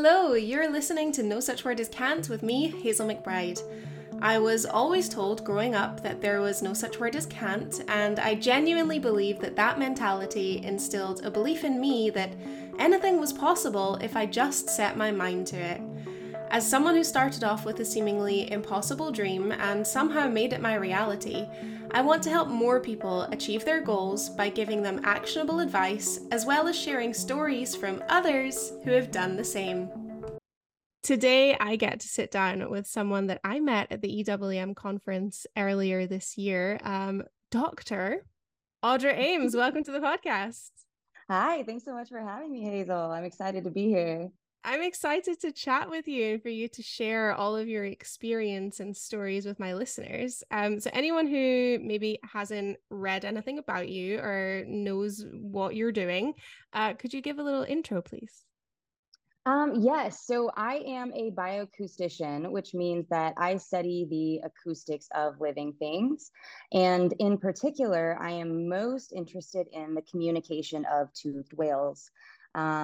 Hello, you're listening to No Such Word as Can't with me, Hazel McBride. I was always told growing up that there was no such word as can't, and I genuinely believe that that mentality instilled a belief in me that anything was possible if I just set my mind to it. As someone who started off with a seemingly impossible dream and somehow made it my reality, I want to help more people achieve their goals by giving them actionable advice, as well as sharing stories from others who have done the same. Today, I get to sit down with someone that I met at the EWM conference earlier this year, Dr. Audra Ames. Welcome to the podcast. Hi, thanks so much for having me, Hazel. I'm excited to be here. I'm excited to chat with you and for you to share all of your experience and stories with my listeners. So anyone who maybe hasn't read anything about you or knows what you're doing, could you give a little intro, please? Yes. So I am a bioacoustician, which means that I study the acoustics of living things. And in particular, I am most interested in the communication of toothed whales.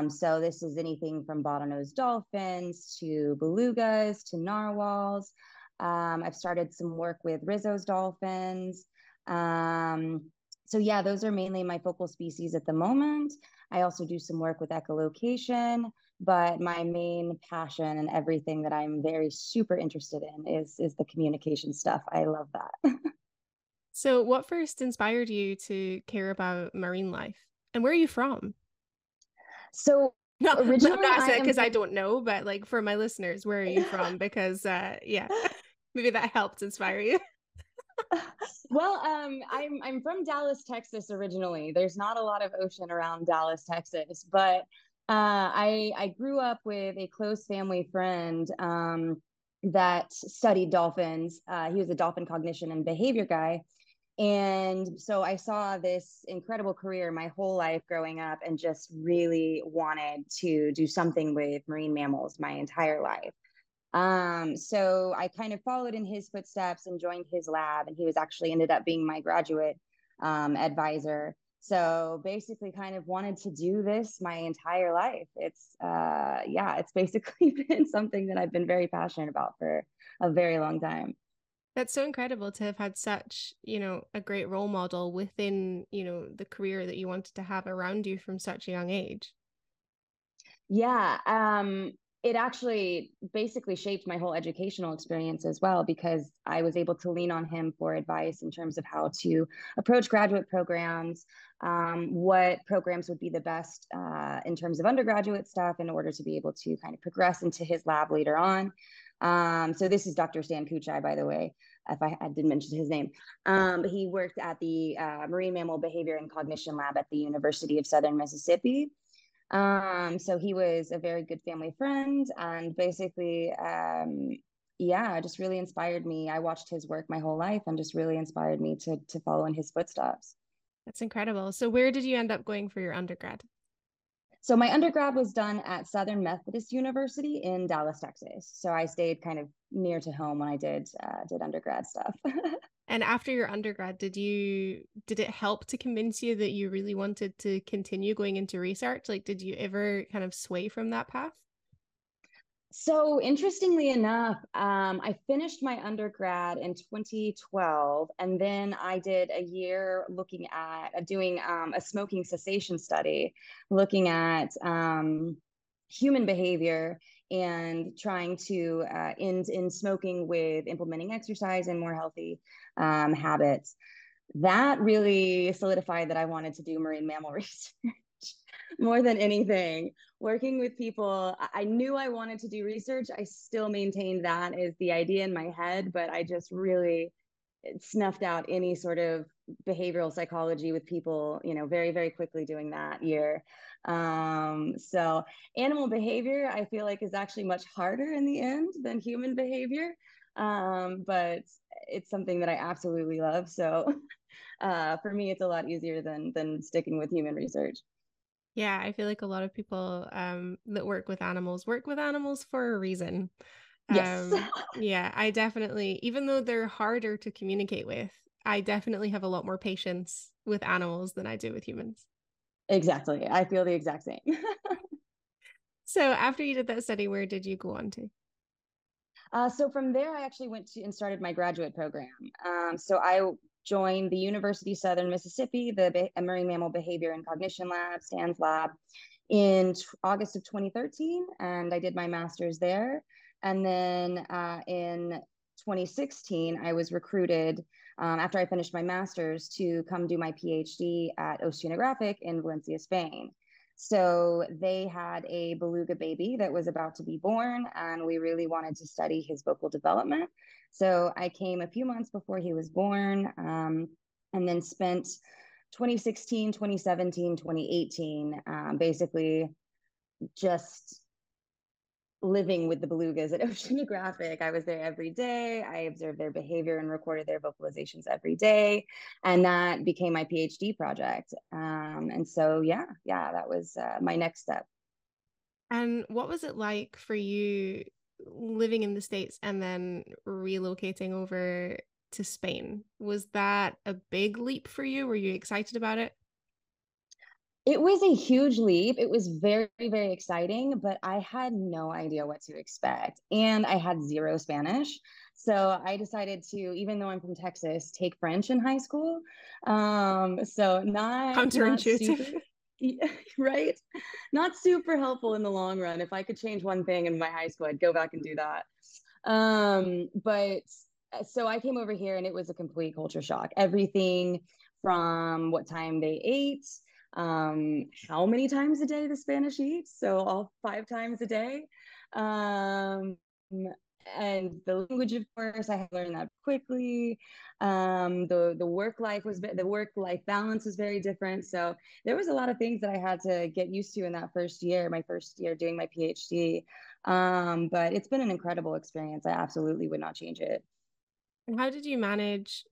So this is anything from bottlenose dolphins to belugas to narwhals. I've started some work with Rizzo's dolphins. So yeah, those are mainly my focal species at the moment. I also do some work with echolocation, but my main passion and everything that I'm very super interested in is the communication stuff. I love that. So what first inspired you to care about marine life, and where are you from? So no, originally, because I don't know, but like for my listeners, where are you from? Because maybe that helped inspire you. Well, I'm from Dallas, Texas originally. There's not a lot of ocean around Dallas, Texas, but I grew up with a close family friend that studied dolphins. He was a dolphin cognition and behavior guy. And so I saw this incredible career my whole life growing up and just really wanted to do something with marine mammals my entire life. So I kind of followed in his footsteps and joined his lab, and he was actually ended up being my graduate advisor. So basically kind of wanted to do this my entire life. It's basically been something that I've been very passionate about for a very long time. That's so incredible to have had such, a great role model within, the career that you wanted to have around you from such a young age. Yeah, it actually basically shaped my whole educational experience as well, because I was able to lean on him for advice in terms of how to approach graduate programs, what programs would be the best in terms of undergraduate stuff in order to be able to kind of progress into his lab later on. So this is Dr. Stan Kuchai, by the way, if I didn't mention his name. He worked at the Marine Mammal Behavior and Cognition Lab at the University of Southern Mississippi. So he was a very good family friend, and basically, just really inspired me. I watched his work my whole life and just really inspired me to follow in his footsteps. That's incredible. So where did you end up going for your undergrad? So my undergrad was done at Southern Methodist University in Dallas, Texas. So I stayed kind of near to home when I did undergrad stuff. And after your undergrad, did it help to convince you that you really wanted to continue going into research? Like, did you ever kind of sway from that path? So interestingly enough, I finished my undergrad in 2012, and then I did a year looking at doing a smoking cessation study, looking at human behavior and trying to end in smoking with implementing exercise and more healthy habits. That really solidified that I wanted to do marine mammal research. More than anything, working with people, I knew I wanted to do research. I still maintained that as the idea in my head, but I just really snuffed out any sort of behavioral psychology with people, very, very quickly doing that year. So animal behavior, I feel like, is actually much harder in the end than human behavior, but it's something that I absolutely love. So for me, it's a lot easier than sticking with human research. Yeah, I feel like a lot of people that work with animals for a reason. Yes. Yeah, I definitely, even though they're harder to communicate with, I definitely have a lot more patience with animals than I do with humans. Exactly. I feel the exact same. So after you did that study, where did you go on to? So from there, I actually went to and started my graduate program. So I joined the University of Southern Mississippi, the Marine Mammal Behavior and Cognition Lab, Stan's Lab, in August of 2013. And I did my master's there. And then in 2016, I was recruited after I finished my master's to come do my PhD at Oceanographic in Valencia, Spain. So they had a beluga baby that was about to be born, and we really wanted to study his vocal development. So I came a few months before he was born, and then spent 2016, 2017, 2018, basically just living with the belugas at Oceanographic. I was there every day. I observed their behavior and recorded their vocalizations every day. And that became my PhD project. And so, yeah, that was my next step. And what was it like for you living in the States and then relocating over to Spain? Was that a big leap for you? Were you excited about it? It was a huge leap. It was very, very exciting, but I had no idea what to expect. And I had zero Spanish. So I decided to, even though I'm from Texas, take French in high school. So not counterintuitive, right? Not super helpful in the long run. If I could change one thing in my high school, I'd go back and do that. But so I came over here and it was a complete culture shock. Everything from what time they ate, how many times a day the Spanish eat, so all 5 times a day, and the language, of course, I learned that quickly. The work-life balance was very different, so there was a lot of things that I had to get used to in that my first year doing my PhD, but it's been an incredible experience. I absolutely would not change it. How did you manage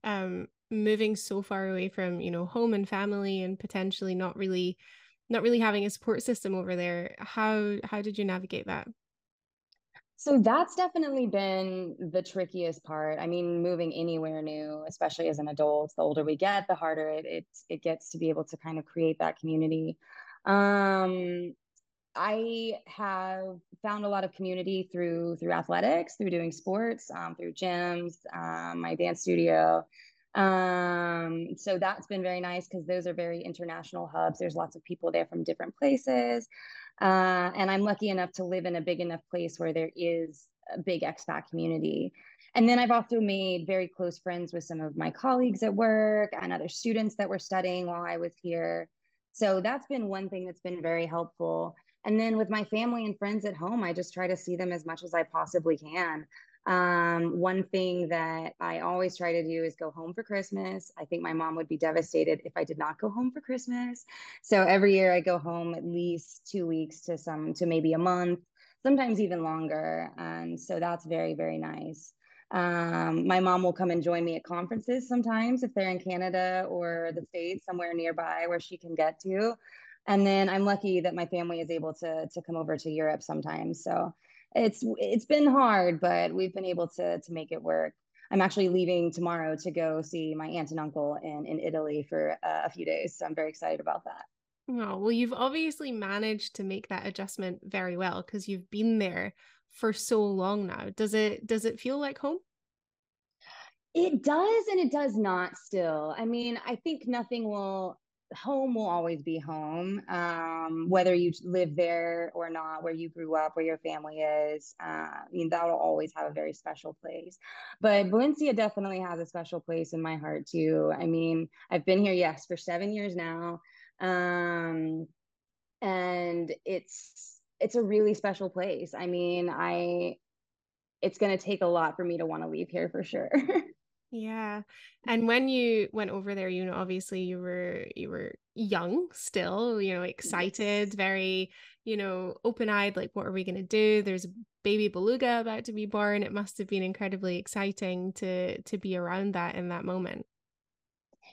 moving so far away from, home and family, and potentially not really having a support system over there? How did you navigate that? So that's definitely been the trickiest part. I mean, moving anywhere new, especially as an adult, the older we get, the harder it gets to be able to kind of create that community. I have found a lot of community through athletics, through doing sports, through gyms, my dance studio. So that's been very nice because those are very international hubs. There's lots of people there from different places. And I'm lucky enough to live in a big enough place where there is a big expat community. And then I've also made very close friends with some of my colleagues at work and other students that were studying while I was here. So that's been one thing that's been very helpful. And then with my family and friends at home, I just try to see them as much as I possibly can. One thing that I always try to do is go home for Christmas. I think my mom would be devastated if I did not go home for Christmas. So every year I go home at least 2 weeks to maybe a month, sometimes even longer. And so that's very, very nice. My mom will come and join me at conferences sometimes if they're in Canada or the States, somewhere nearby where she can get to. And then I'm lucky that my family is able to come over to Europe sometimes. So it's been hard, but we've been able to make it work. I'm actually leaving tomorrow to go see my aunt and uncle in Italy for a few days. So I'm very excited about that. Oh, well, you've obviously managed to make that adjustment very well because you've been there for so long now. Does it feel like home? It does, and it does not still. I mean, I think home will always be home, whether you live there or not, where you grew up, where your family is. That'll always have a very special place. But Valencia definitely has a special place in my heart too. I mean, I've been here, yes, for 7 years now. And it's a really special place. I mean, it's going to take a lot for me to want to leave here for sure. Yeah. And when you went over there, obviously you were young still, excited, very, open-eyed, like, what are we going to do? There's a baby beluga about to be born. It must have been incredibly exciting to be around that in that moment.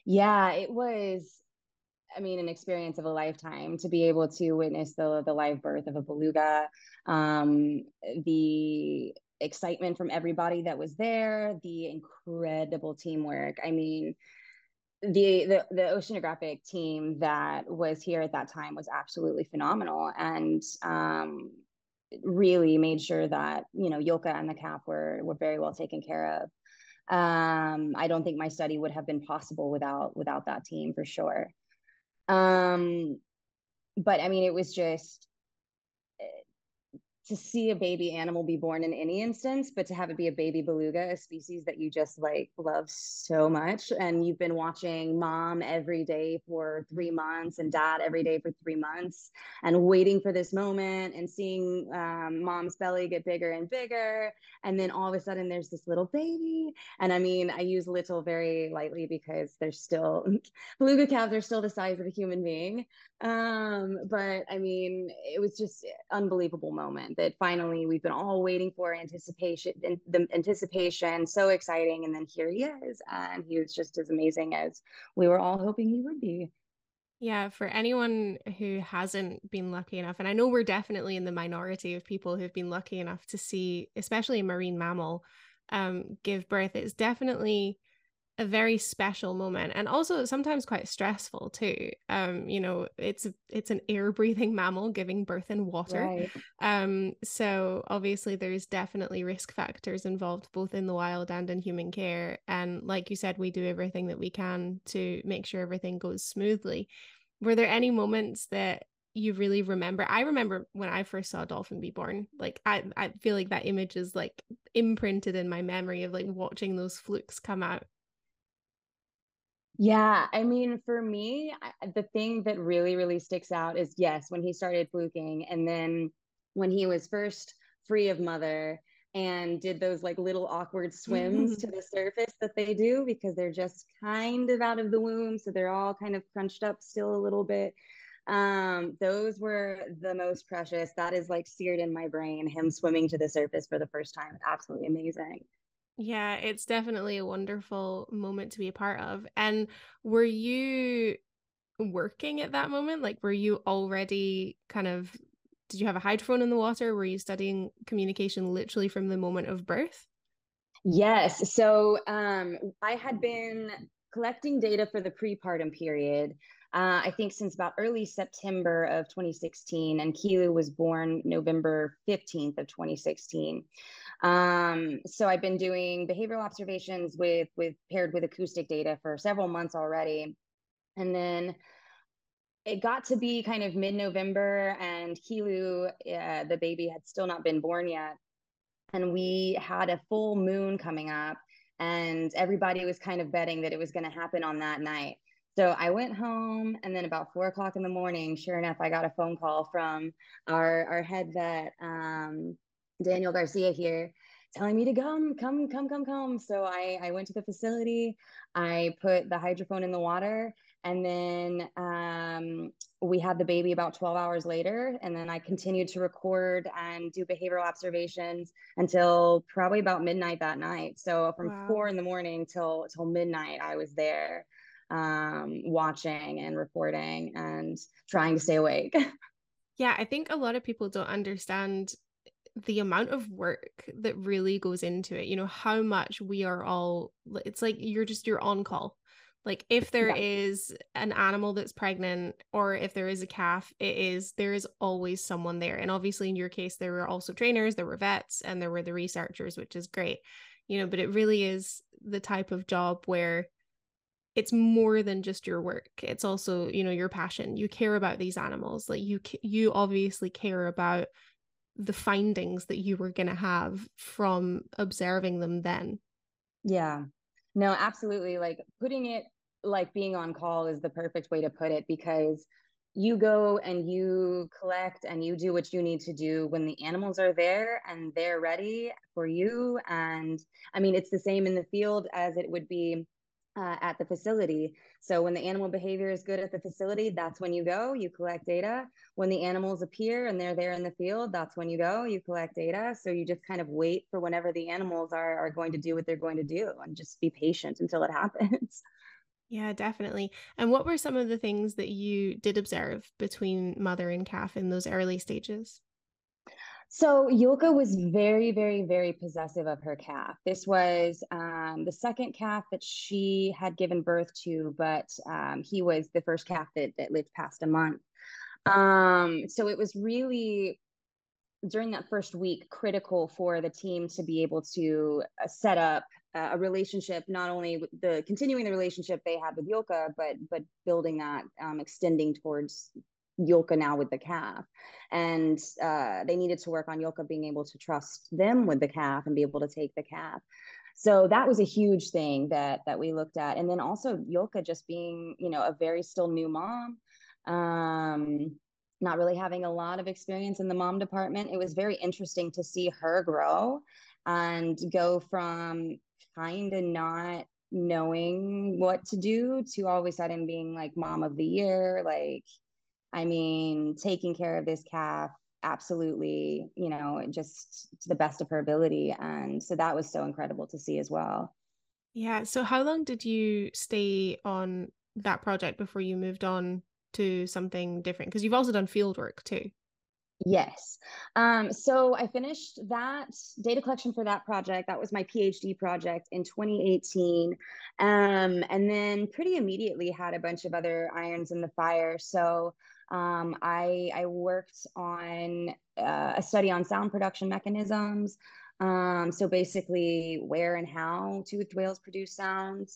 Yeah, it was, an experience of a lifetime to be able to witness the live birth of a beluga, the excitement from everybody that was there, the incredible teamwork. I mean, the Oceanographic team that was here at that time was absolutely phenomenal. And really made sure that, you know, Yulka and the calf were very well taken care of. I don't think my study would have been possible without that team, for sure. But I mean, it was just to see a baby animal be born in any instance, but to have it be a baby beluga, a species that you just like love so much. And you've been watching mom every day for 3 months and dad every day for 3 months and waiting for this moment and seeing mom's belly get bigger and bigger. And then all of a sudden there's this little baby. And I mean, I use little very lightly because they're still, beluga calves are still the size of a human being. But I mean, it was just an unbelievable moment that finally we've been all waiting for, anticipation, and the anticipation, so exciting. And then here he is, and he was just as amazing as we were all hoping he would be. Yeah, for anyone who hasn't been lucky enough, and I know we're definitely in the minority of people who've been lucky enough to see, especially a marine mammal, give birth, it's definitely a very special moment, and also sometimes quite stressful too. You know, it's an air breathing mammal giving birth in water. Right. So obviously there's definitely risk factors involved both in the wild and in human care. And like you said, we do everything that we can to make sure everything goes smoothly. Were there any moments that you really remember? I remember when I first saw a dolphin be born, like I feel like that image is like imprinted in my memory of like watching those flukes come out. Yeah, I mean, for me, the thing that really, really sticks out is, yes, when he started fluking, and then when he was first free of mother and did those like little awkward swims to the surface that they do because they're just kind of out of the womb. So they're all kind of crunched up still a little bit. Those were the most precious. That is like seared in my brain, him swimming to the surface for the first time. Absolutely amazing. Yeah, it's definitely a wonderful moment to be a part of. And were you working at that moment? Like, were you already kind of, did you have a hydrophone in the water? Were you studying communication literally from the moment of birth? Yes. So I had been collecting data for the prepartum period, I think since about early September of 2016, and Kilu was born November 15th of 2016. So I've been doing behavioral observations with paired with acoustic data for several months already. And then it got to be kind of mid-November, and Kilu, the baby, had still not been born yet. And we had a full moon coming up, and everybody was kind of betting that it was going to happen on that night. So I went home, and then about 4 o'clock in the morning, sure enough, I got a phone call from our head vet, Daniel Garcia here, telling me to come. So I went to the facility, I put the hydrophone in the water, and then we had the baby about 12 hours later. And then I continued to record and do behavioral observations until probably about midnight that night. So from 4 in the morning till midnight, I was there watching and recording and trying to stay awake. Yeah, I think a lot of people don't understand the amount of work that really goes into it, you know, how much we are all, it's like you're on call. Like if there is an animal that's pregnant, or if there is a calf, there is always someone there. And obviously in your case, there were also trainers, there were vets, and there were the researchers, which is great, you know, but it really is the type of job where it's more than just your work. It's also, you know, your passion. You care about these animals. Like you obviously care about the findings that you were going to have from observing them then. Yeah, no, absolutely. Like putting it like being on call is the perfect way to put it, because you go and you collect and you do what you need to do when the animals are there and they're ready for you. And I mean, it's the same in the field as it would be at the facility. So when the animal behavior is good at the facility, that's when you go, you collect data. When the animals appear and they're there in the field, that's when you go, you collect data. So you just kind of wait for whenever the animals are going to do what they're going to do, and just be patient until it happens. Yeah, definitely. And what were some of the things that you did observe between mother and calf in those early stages? So Yulka was very, very, very possessive of her calf. This was the second calf that she had given birth to, but he was the first calf that lived past a month. So it was really during that first week, critical for the team to be able to set up a relationship, not only with the continuing the relationship they had with Yulka, but building that, extending towards Yulka now with the calf. And they needed to work on Yulka being able to trust them with the calf and be able to take the calf. So that was a huge thing that we looked at. And then also Yulka just being, you know, a very still new mom, not really having a lot of experience in the mom department. It was very interesting to see her grow and go from kind of not knowing what to do to all of a sudden being like mom of the year, like, I mean, taking care of this calf, absolutely, you know, just to the best of her ability. And so that was so incredible to see as well. Yeah. So how long did you stay on that project before you moved on to something different? Because you've also done field work too. Yes. So I finished that data collection for that project. That was my PhD project in 2018. And then pretty immediately had a bunch of other irons in the fire. So I worked on a study on sound production mechanisms. So basically where and how toothed whales produce sounds.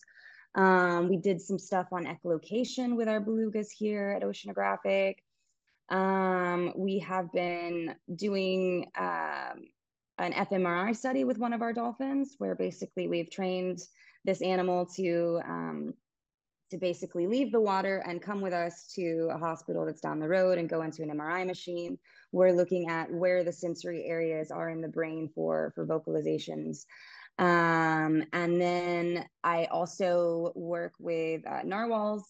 We did some stuff on echolocation with our belugas here at Oceanographic. We have been doing an fMRI study with one of our dolphins, where basically we've trained this animal to basically leave the water and come with us to a hospital that's down the road and go into an MRI machine. We're looking at where the sensory areas are in the brain for vocalizations. And then I also work with narwhals.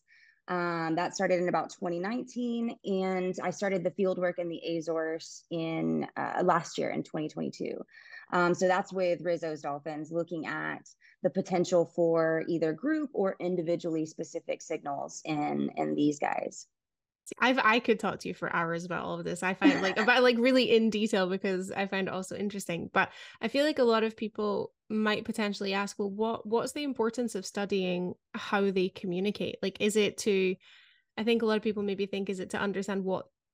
That started in about 2019, and I started the field work in the Azores in last year in 2022. So that's with Rizzo's dolphins, looking at the potential for either group or individually specific signals in these guys. I could talk to you for hours about all of this. I find about really in detail, because I find it also interesting. But I feel like a lot of people might potentially ask, well, what's the importance of studying how they communicate? Like, is it to, I think a lot of people maybe think, is it to understand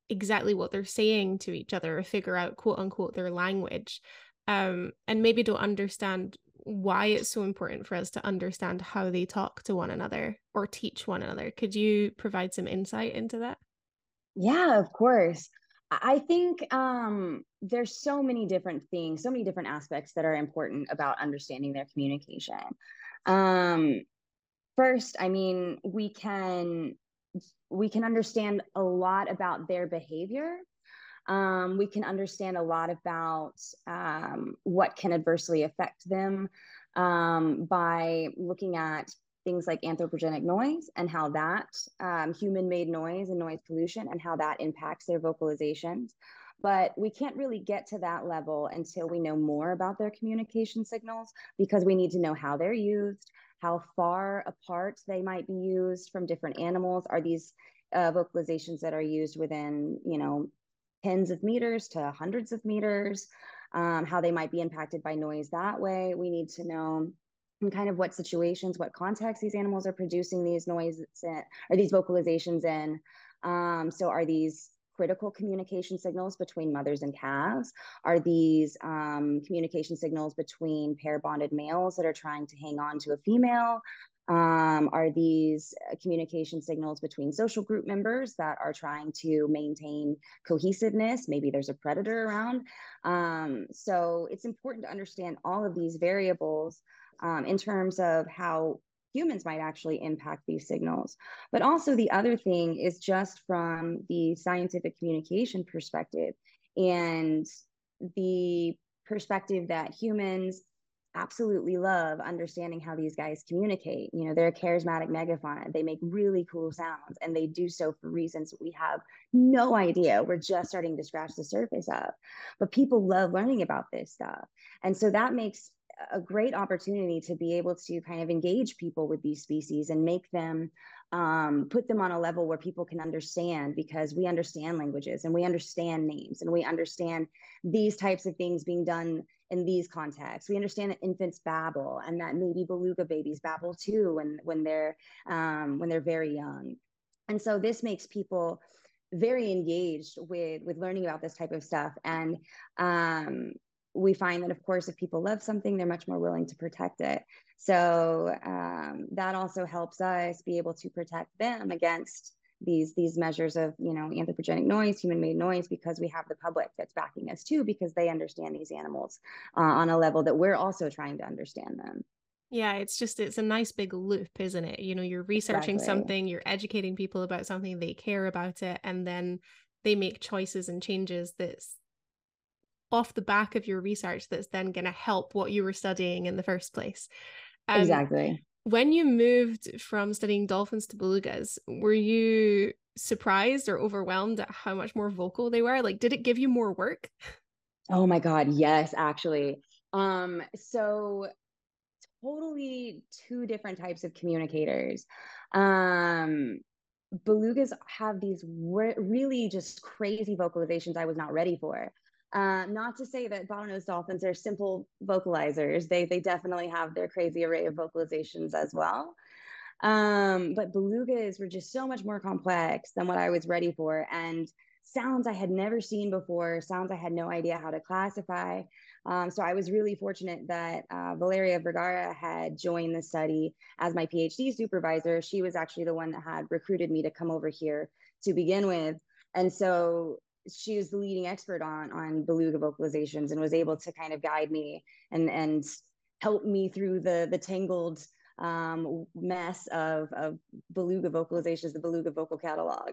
exactly what they're saying to each other, or figure out, quote unquote, their language, and maybe don't understand why it's so important for us to understand how they talk to one another or teach one another. Could you provide some insight into that? Yeah, of course. I think there's so many different things, so many different aspects that are important about understanding their communication. First, I mean, we can understand a lot about their behavior. We can understand a lot about what can adversely affect them by looking at things like anthropogenic noise and how that human-made noise and noise pollution and how that impacts their vocalizations. But we can't really get to that level until we know more about their communication signals, because we need to know how they're used, how far apart they might be used from different animals. Are these vocalizations that are used within, you know, tens of meters to hundreds of meters, how they might be impacted by noise that way. We need to know kind of what situations, what context these animals are producing these noises in, or these vocalizations in. So are these critical communication signals between mothers and calves? Are these communication signals between pair-bonded males that are trying to hang on to a female? Are these communication signals between social group members that are trying to maintain cohesiveness? Maybe there's a predator around. So it's important to understand all of these variables in terms of how humans might actually impact these signals. But also the other thing is just from the scientific communication perspective and the perspective that humans absolutely love understanding how these guys communicate. You know, they're a charismatic megafauna. They make really cool sounds, and they do so for reasons we have no idea. We're just starting to scratch the surface of, but people love learning about this stuff. And so that makes a great opportunity to be able to kind of engage people with these species and make them put them on a level where people can understand, because we understand languages and we understand names and we understand these types of things being done in these contexts. We understand that infants babble and that maybe beluga babies babble too when they're very young. And so this makes people very engaged with learning about this type of stuff. And we find that, of course, if people love something, they're much more willing to protect it. So that also helps us be able to protect them against these measures of, you know, anthropogenic noise, human-made noise, because we have the public that's backing us too, because they understand these animals on a level that we're also trying to understand them. Yeah, it's a nice big loop, isn't it? You know, you're researching Exactly. something, you're educating people about something, they care about it, and then they make choices and changes that's off the back of your research that's then going to help what you were studying in the first place. Exactly. When you moved from studying dolphins to belugas, were you surprised or overwhelmed at how much more vocal they were? Like, did it give you more work? Oh my God, yes, actually. So totally two different types of communicators. Belugas have these really just crazy vocalizations I was not ready for. Not to say that bottlenose dolphins are simple vocalizers. They definitely have their crazy array of vocalizations as well. But belugas were just so much more complex than what I was ready for, and sounds I had never seen before, sounds I had no idea how to classify. So I was really fortunate that Valeria Vergara had joined the study as my PhD supervisor. She was actually the one that had recruited me to come over here to begin with. And so she was the leading expert on beluga vocalizations and was able to kind of guide me and help me through the tangled mess of beluga vocalizations, the beluga vocal catalog.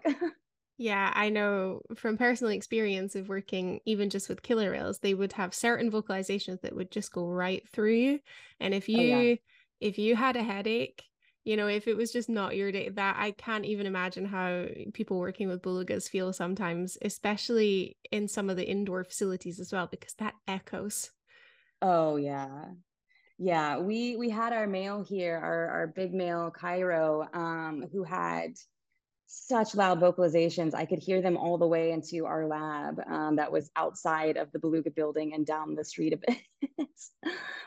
Yeah, I know from personal experience of working even just with killer whales, they would have certain vocalizations that would just go right through you. And if you had a headache, you know, if it was just not your day, that I can't even imagine how people working with belugas feel sometimes, especially in some of the indoor facilities as well, because that echoes. Oh, yeah. Yeah, we had our male here, our big male, Cairo, who had such loud vocalizations. I could hear them all the way into our lab that was outside of the beluga building and down the street a bit.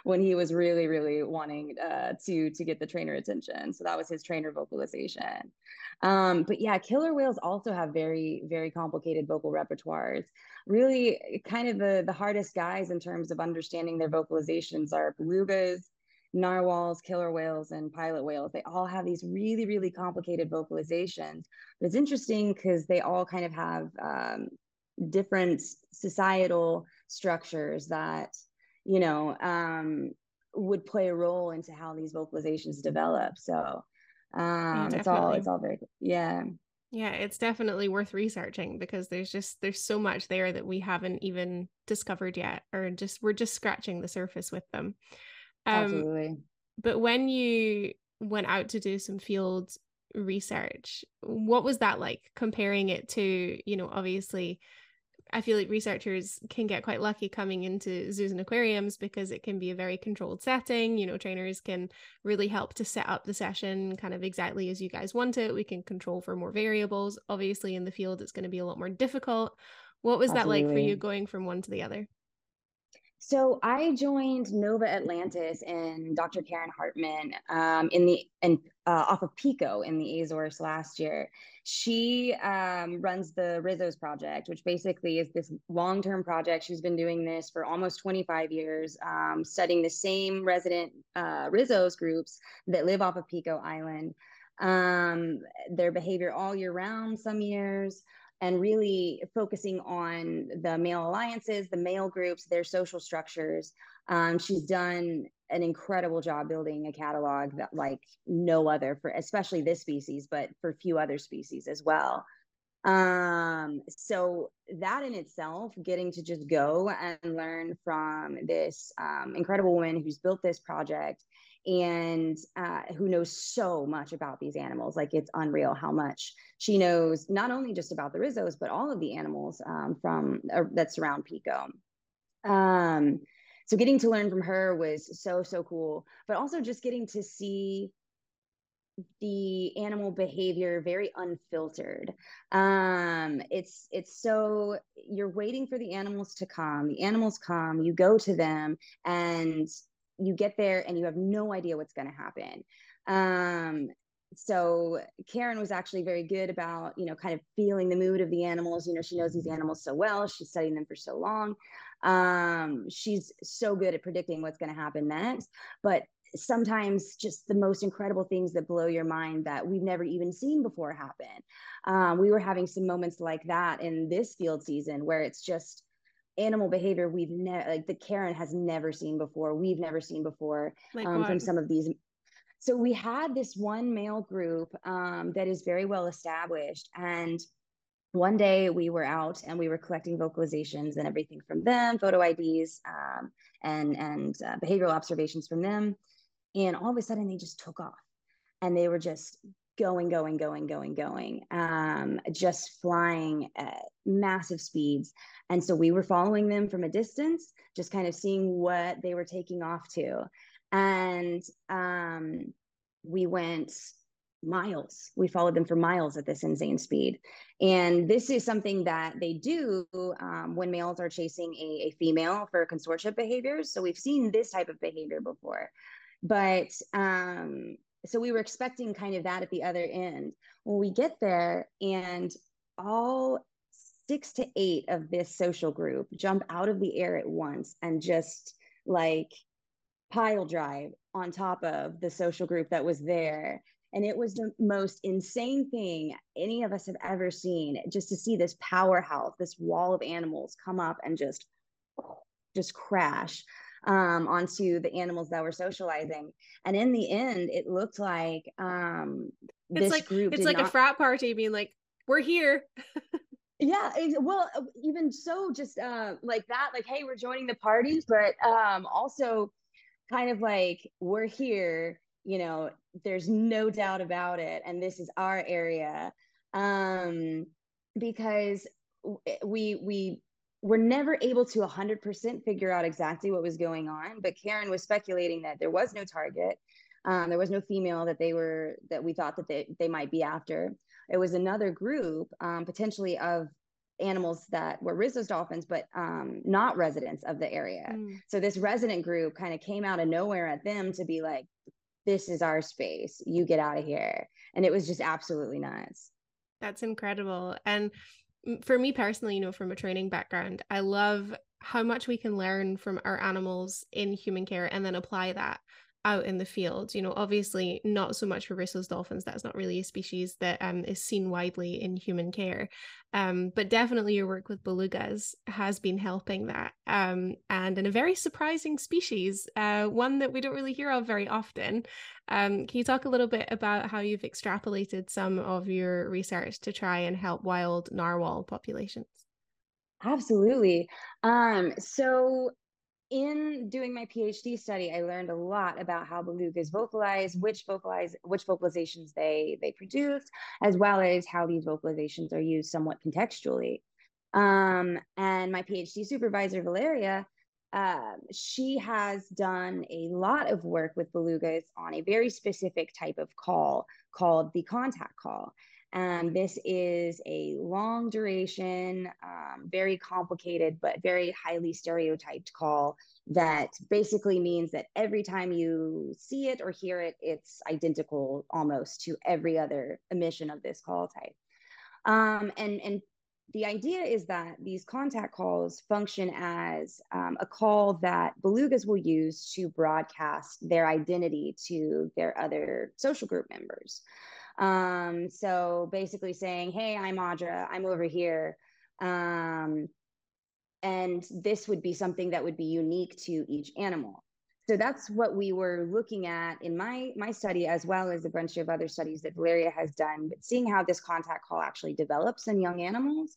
When he was really, really wanting to get the trainer attention. So that was his trainer vocalization. But yeah, killer whales also have very, very complicated vocal repertoires. Really kind of the hardest guys in terms of understanding their vocalizations are belugas, narwhals, killer whales, and pilot whales. They all have these really, really complicated vocalizations. But it's interesting because they all kind of have different societal structures that, you know, would play a role into how these vocalizations develop. So it's all very, yeah. Yeah, it's definitely worth researching because there's so much there that we haven't even discovered yet, or we're just scratching the surface with them. Absolutely. But when you went out to do some field research, what was that like, comparing it to, you know, obviously I feel like researchers can get quite lucky coming into zoos and aquariums because it can be a very controlled setting. You know, trainers can really help to set up the session kind of exactly as you guys want it. We can control for more variables. Obviously in the field, it's going to be a lot more difficult. What was Absolutely. That like for you going from one to the other? So I joined Nova Atlantis and Dr. Karen Hartman off of Pico in the Azores last year. She runs the Rizzo's project, which basically is this long-term project. She's been doing this for almost 25 years, studying the same resident Rizzo's groups that live off of Pico Island, their behavior all year round some years, and really focusing on the male alliances, the male groups, their social structures. She's done an incredible job building a catalog that like no other, for especially this species, but for few other species as well. So that in itself, getting to just go and learn from this incredible woman who's built this project and who knows so much about these animals. Like, it's unreal how much she knows, not only just about the Rizzos, but all of the animals that surround Pico. So getting to learn from her was so, so cool, but also just getting to see the animal behavior very unfiltered. It's so, you're waiting for the animals to come. The animals come, you go to them, and you get there and you have no idea what's going to happen. So Karen was actually very good about, you know, kind of feeling the mood of the animals. You know, she knows these animals so well. She's studying them for so long. She's so good at predicting what's going to happen next. But sometimes just the most incredible things that blow your mind that we've never even seen before happen. We were having some moments like that in this field season where it's just animal behavior we've never, like the Karen has never seen before. We've never seen before from some of these. So we had this one male group that is very well established. And one day we were out and we were collecting vocalizations and everything from them, photo IDs and behavioral observations from them. And all of a sudden they just took off and they were just going, just flying at massive speeds. And so we were following them from a distance, just kind of seeing what they were taking off to. And we went miles. We followed them for miles at this insane speed. And this is something that they do when males are chasing a female for consortship behaviors. So we've seen this type of behavior before. But so we were expecting kind of that at the other end. When we get there and all 6 to 8 of this social group jump out of the air at once and just like pile drive on top of the social group that was there. And it was the most insane thing any of us have ever seen, just to see this powerhouse, this wall of animals come up and just crash onto the animals that were socializing. And in the end, it looked like it's like a frat party being like, we're here. Yeah. Well, even so, just like that, like, hey, we're joining the party, but also kind of like, we're here, you know, there's no doubt about it. And this is our area. Because we were never able to 100% figure out exactly what was going on, but Karen was speculating that there was no target. There was no female that we thought that they might be after. It was another group, potentially of animals that were rhesus dolphins, but not residents of the area. Mm. So this resident group kind of came out of nowhere at them to be like, this is our space, you get out of here. And it was just absolutely nuts. That's incredible. And for me personally, you know, from a training background, I love how much we can learn from our animals in human care and then apply that out in the field. You know, obviously not so much for rhesus dolphins. That's not really a species that is seen widely in human care. But definitely your work with belugas has been helping that. And in a very surprising species, one that we don't really hear of very often. Can you talk a little bit about how you've extrapolated some of your research to try and help wild narwhal populations? Absolutely. So in doing my PhD study, I learned a lot about how belugas vocalize, which vocalizations they produce, as well as how these vocalizations are used somewhat contextually. And my PhD supervisor, Valeria, she has done a lot of work with belugas on a very specific type of call called the contact call. This is a long duration, very complicated, but very highly stereotyped call that basically means that every time you see it or hear it, it's identical almost to every other emission of this call type. And the idea is that these contact calls function as a call that belugas will use to broadcast their identity to their other social group members. So basically saying, hey, I'm Audra, I'm over here. And this would be something that would be unique to each animal. So that's what we were looking at in my study, as well as a bunch of other studies that Valeria has done, but seeing how this contact call actually develops in young animals.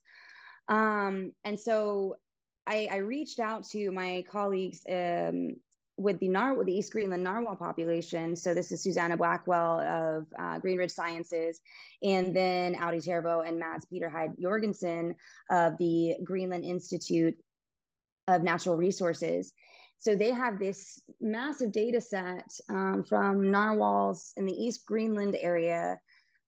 And so I reached out to my colleagues, with the East Greenland narwhal population. So this is Susanna Blackwell of Greenridge Sciences, and then Audi Terbo and Mads-Peter Hyde Jorgensen of the Greenland Institute of Natural Resources. So they have this massive data set from narwhals in the East Greenland area,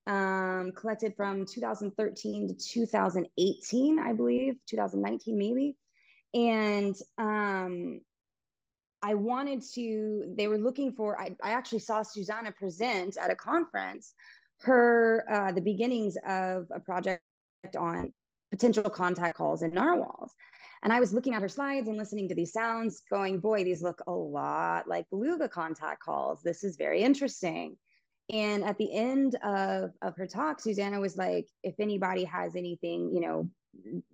collected from 2013 to 2018, I believe, 2019 maybe. And they were looking for, I actually saw Susanna present at a conference, the beginnings of a project on potential contact calls in narwhals. And I was looking at her slides and listening to these sounds going, boy, these look a lot like beluga contact calls. This is very interesting. And at the end of her talk, Susanna was like, if anybody has anything, you know,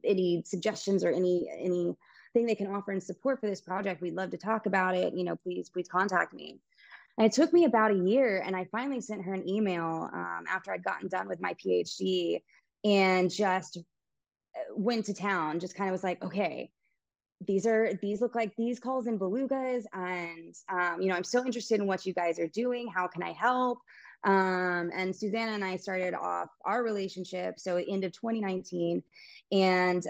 any suggestions or anything they can offer in support for this project, we'd love to talk about it. You know, please contact me. And it took me about a year, and I finally sent her an email after I'd gotten done with my PhD and just went to town, just kind of was like, okay, these look like these calls in belugas. And, you know, I'm so interested in what you guys are doing. How can I help? And Susanna and I started off our relationship. So at the end of 2019, and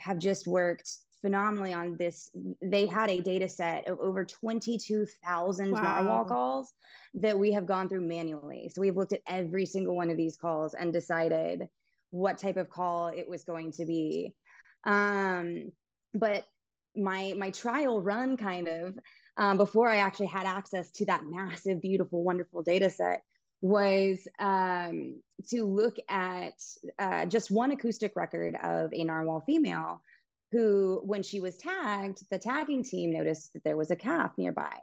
have just worked phenomenally on this. They had a data set of over 22,000 narwhal calls that we have gone through manually. So we've looked at every single one of these calls and decided what type of call it was going to be. But my trial run kind of, before I actually had access to that massive, beautiful, wonderful data set, was to look at just one acoustic record of a narwhal female who, when she was tagged, the tagging team noticed that there was a calf nearby.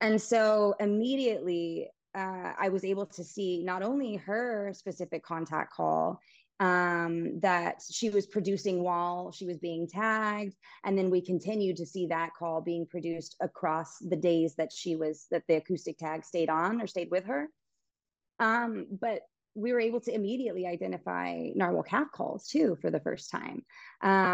And so immediately I was able to see not only her specific contact call that she was producing while she was being tagged, and then we continued to see that call being produced across the days that the acoustic tag stayed on or stayed with her. But we were able to immediately identify narwhal calf calls too for the first time,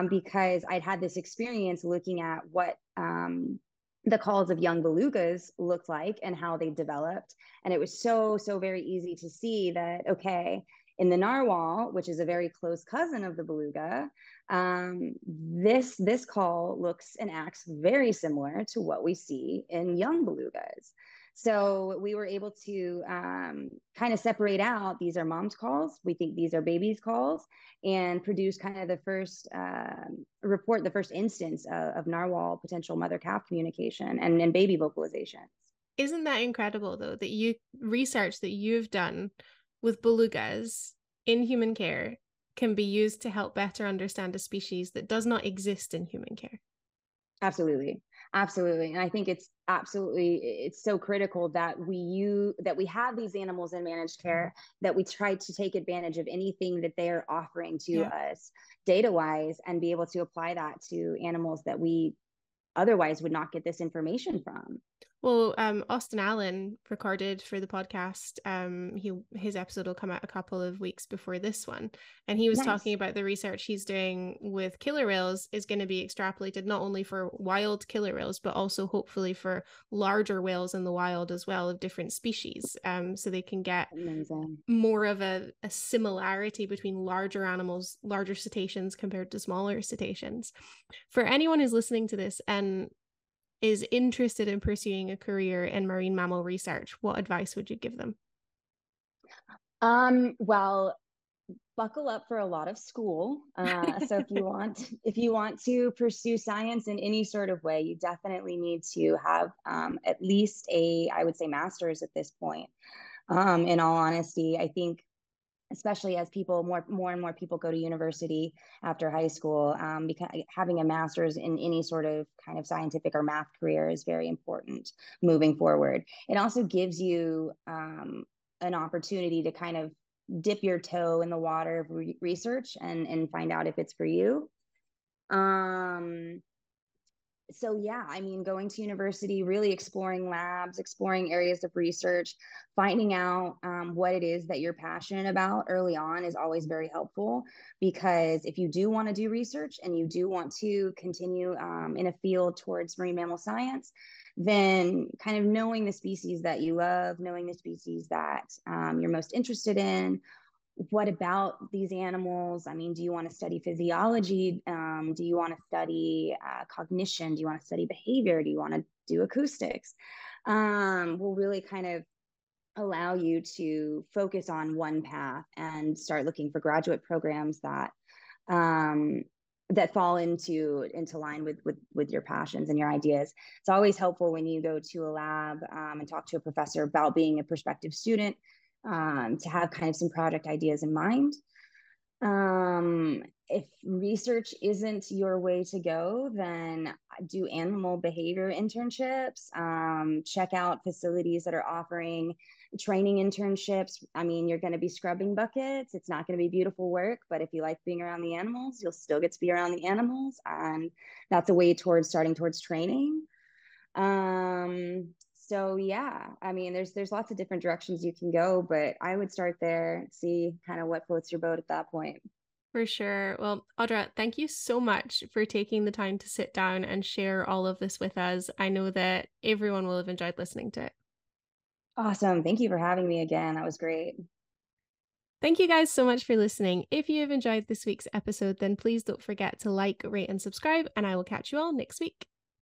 because I'd had this experience looking at what the calls of young belugas looked like and how they developed. And it was so very easy to see that, okay, in the narwhal, which is a very close cousin of the beluga, this call looks and acts very similar to what we see in young belugas. So we were able to kind of separate out, these are mom's calls, we think these are baby's calls, and produce kind of the first report, the first instance of narwhal potential mother-calf communication and baby vocalizations. Isn't that incredible, though, that you research that you've done with belugas in human care can be used to help better understand a species that does not exist in human care? Absolutely. Absolutely. And I think it's so critical that we have these animals in managed care, that we try to take advantage of anything that they are offering to us data wise, and be able to apply that to animals that we otherwise would not get this information from. Well, Austin Allen recorded for the podcast. His episode will come out a couple of weeks before this one. And he was talking about the research he's doing with killer whales is going to be extrapolated not only for wild killer whales, but also hopefully for larger whales in the wild as well, of different species. So they can get more of a similarity between larger animals, larger cetaceans compared to smaller cetaceans. For anyone who's listening to this and is interested in pursuing a career in marine mammal research, what advice would you give them? Well, buckle up for a lot of school. So if you want to pursue science in any sort of way, you definitely need to have at least I would say, master's at this point. In all honesty, I think, especially as people more and more people go to university after high school, because having a master's in any sort of kind of scientific or math career is very important moving forward. It also gives you an opportunity to kind of dip your toe in the water of research and find out if it's for you. So yeah, I mean, going to university, really exploring labs, exploring areas of research, finding out what it is that you're passionate about early on is always very helpful, because if you do want to do research and you do want to continue in a field towards marine mammal science, then kind of knowing the species that you love, knowing the species that you're most interested in. What about these animals? I mean, do you want to study physiology? Do you want to study cognition? Do you want to study behavior? Do you want to do acoustics? Will really kind of allow you to focus on one path and start looking for graduate programs that that fall into line with your passions and your ideas. It's always helpful when you go to a lab and talk to a professor about being a prospective student to have kind of some project ideas in mind. If research isn't your way to go, then do animal behavior internships. Check out facilities that are offering training internships. I mean, you're going to be scrubbing buckets. It's not going to be beautiful work, but if you like being around the animals, you'll still get to be around the animals. And that's a way towards starting towards training. So yeah, I mean, there's lots of different directions you can go, but I would start there, see kind of what floats your boat at that point. For sure. Well, Audra, thank you so much for taking the time to sit down and share all of this with us. I know that everyone will have enjoyed listening to it. Awesome. Thank you for having me again. That was great. Thank you guys so much for listening. If you have enjoyed this week's episode, then please don't forget to like, rate, and subscribe, and I will catch you all next week.